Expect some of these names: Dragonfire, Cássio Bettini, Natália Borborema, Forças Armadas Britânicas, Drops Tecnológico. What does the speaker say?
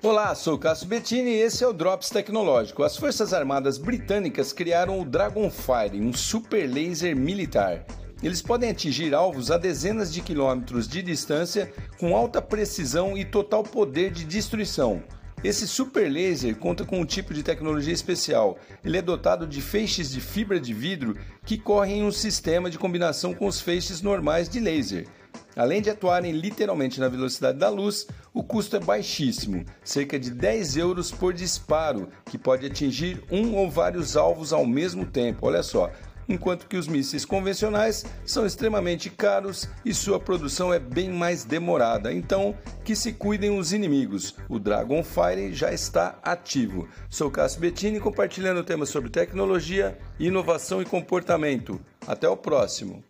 Olá, sou o Cássio Bettini e esse é o Drops Tecnológico. As Forças Armadas Britânicas criaram o Dragonfire, um super laser militar. Eles podem atingir alvos a dezenas de quilômetros de distância com alta precisão e total poder de destruição. Esse super laser conta com um tipo de tecnologia especial. Ele é dotado de feixes de fibra de vidro que correm em um sistema de combinação com os feixes normais de laser. Além de atuarem literalmente na velocidade da luz, o custo é baixíssimo, cerca de 10 euros por disparo, que pode atingir um ou vários alvos ao mesmo tempo, olha só. Enquanto que os mísseis convencionais são extremamente caros e sua produção é bem mais demorada, então que se cuidem os inimigos. O Dragonfire já está ativo. Sou Cássio Bettini compartilhando temas sobre tecnologia, inovação e comportamento. Até o próximo!